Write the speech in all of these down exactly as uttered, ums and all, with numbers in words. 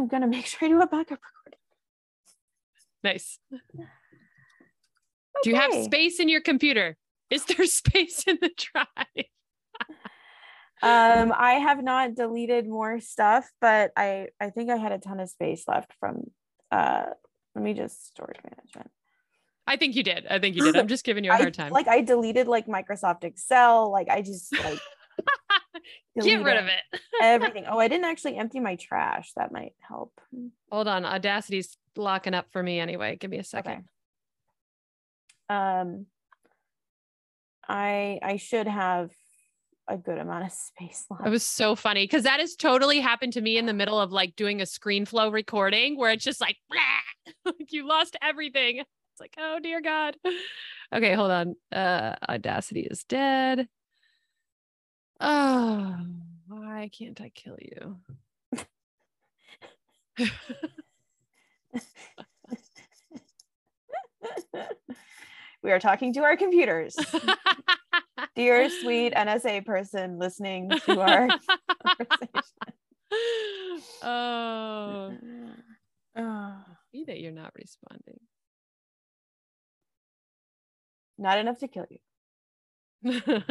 I'm going to make sure I do a backup recording. Nice. Okay. Do you have space in your computer? Is there space in the drive? um, I have not deleted more stuff, but I, I think I had a ton of space left from, uh, let me just storage management. I think you did. I think you did. I'm just giving you a I, hard time. Like I deleted like Microsoft Excel. Like I just like. Get rid of it. Everything. Oh, I didn't actually empty my trash. That might help. Hold on. Audacity's locking up for me anyway. Give me a second. Okay. Um, I I should have a good amount of space left. It was so funny because that has totally happened to me in the middle of like doing a ScreenFlow recording where it's just like, like you lost everything. It's like, oh dear God. Okay, hold on. Uh, Audacity is dead. Oh, why can't I kill you? We are talking to our computers. Dear sweet N S A person listening to our conversation. Oh. I see that you're not responding. Not enough to kill you.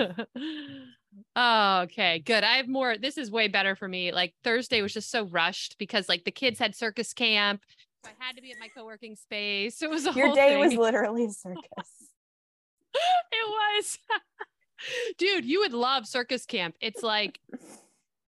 Oh, okay, good. I have more. This is way better for me. Like Thursday was just so rushed because like the kids had circus camp. I had to be at my co-working space. It was a your day thing. Was literally a circus. It was. Dude, you would love circus camp. It's like,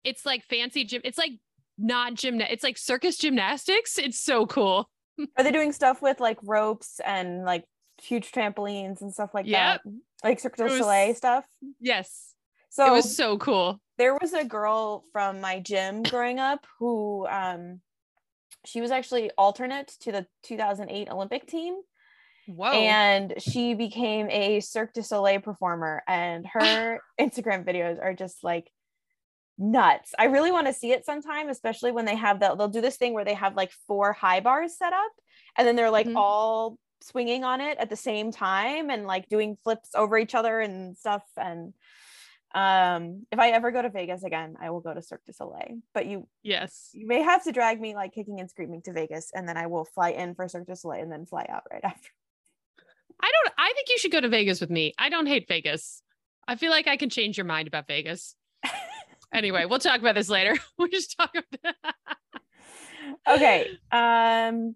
it's like fancy gym. It's like not gym. It's like circus gymnastics. It's so cool. Are they doing stuff with like ropes and like huge trampolines and stuff like yep. that? Like Cirque du Soleil stuff? Yes. So it was so cool. There was a girl from my gym growing up who, um, she was actually alternate to the two thousand eight Olympic team. Whoa. And she became a Cirque du Soleil performer, and her Instagram videos are just like nuts. I really want to see it sometime, especially when they have that, they'll do this thing where they have like four high bars set up and then they're like mm-hmm. all swinging on it at the same time and like doing flips over each other and stuff. And um if I ever go to Vegas again, I will go to Cirque du Soleil, but you yes you may have to drag me like kicking and screaming to Vegas, and then I will fly in for Cirque du Soleil and then fly out right after. I don't I think you should go to Vegas with me. I don't hate Vegas. I feel like I can change your mind about Vegas. Anyway, we'll talk about this later. We'll just talk about that. Okay. um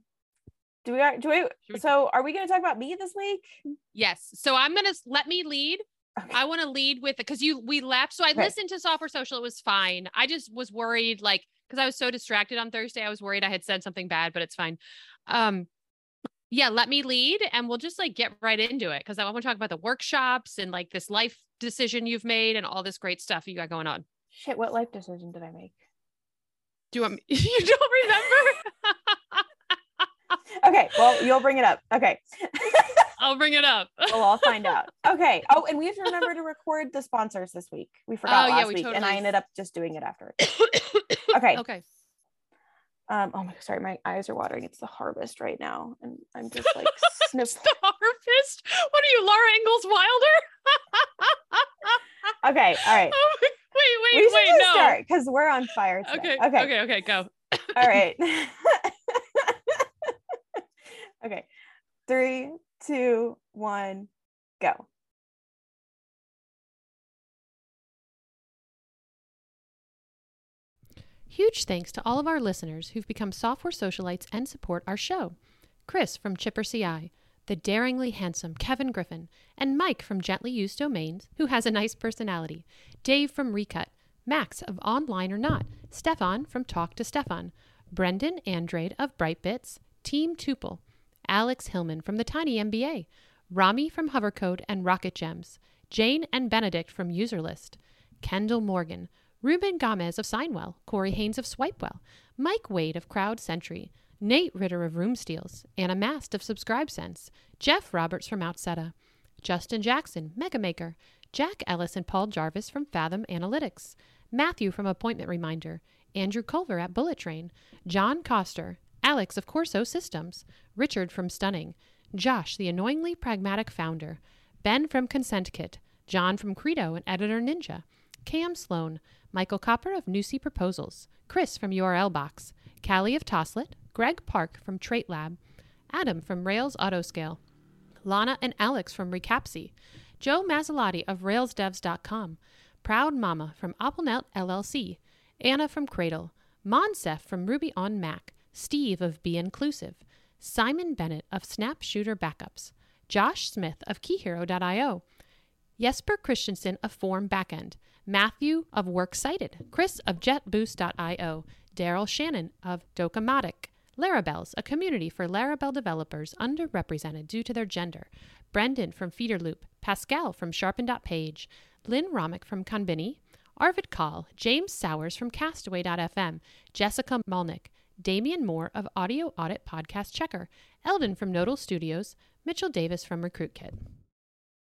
Do we, do we, so are we going to talk about me this week? Yes. So I'm going to let me lead. Okay. I want to lead with it. Cause you, we left. So I okay. listened to Software Social. It was fine. I just was worried, like, cause I was so distracted on Thursday. I was worried I had said something bad, but it's fine. Um, yeah, let me lead and we'll just like get right into it. Cause I want to talk about the workshops and like this life decision you've made and all this great stuff you got going on. Shit. What life decision did I make? Do you want me? You don't remember? Okay, well, you'll bring it up. Okay. I'll bring it up. We'll all find out. Okay. Oh, and we have to remember to record the sponsors this week. We forgot oh, last yeah, we week totally... and I ended up just doing it afterwards. Okay. Okay. Um, oh my, sorry. My eyes are watering. It's the harvest right now. And I'm just like sniffing. The harvest? What are you, Laura Ingalls Wilder? Okay. All right. Oh, wait, wait, we wait. No. Start because we're on fire today. Okay. Okay. Okay. Okay. Go. All right. Okay, three, two, one, go. Huge thanks to all of our listeners who've become software socialites and support our show. Chris from Chipper C I, the daringly handsome Kevin Griffin, and Mike from Gently Used Domains, who has a nice personality, Dave from Recut, Max of Online or Not, Stefan from Talk to Stefan, Brendan Andrade of BrightBits, Team Tuple, Alex Hillman from the Tiny M B A, Rami from Hovercode and Rocket Gems, Jane and Benedict from Userlist, Kendall Morgan, Ruben Gomez of Signwell, Corey Haynes of Swipewell, Mike Wade of Crowd Sentry, Nate Ritter of Roomsteals, Anna Mast of Subscribe Sense, Jeff Roberts from Outsetta, Justin Jackson, MegaMaker, Jack Ellis and Paul Jarvis from Fathom Analytics, Matthew from Appointment Reminder, Andrew Culver at Bullet Train, John Coster, Alex of Corso Systems, Richard from Stunning, Josh, the annoyingly pragmatic founder, Ben from ConsentKit, John from Credo and Editor Ninja, Cam Sloan, Michael Copper of Nusi Proposals, Chris from U R L Box, Callie of Tosslet, Greg Park from Trait Lab, Adam from Rails Autoscale, Lana and Alex from Recapsi, Joe Mazzalotti of rails devs dot com, Proud Mama from AppleNet L L C, Anna from Cradle, Monsef from Ruby on Mac, Steve of Be Inclusive, Simon Bennett of Snapshooter Backups, Josh Smith of keyhero dot io, Jesper Christensen of Form Backend, Matthew of Works Cited, Chris of JetBoost dot io, Daryl Shannon of Docomatic, Larabels, a community for Laravel developers underrepresented due to their gender, Brendan from Feederloop, Pascal from Sharpen dot page, Lynn Romick from Konbini, Arvid Kahl, James Sowers from Castaway dot f m, Jessica Malnick, Damian Moore of Audio Audit Podcast Checker, Eldon from Nodal Studios, Mitchell Davis from RecruitKit.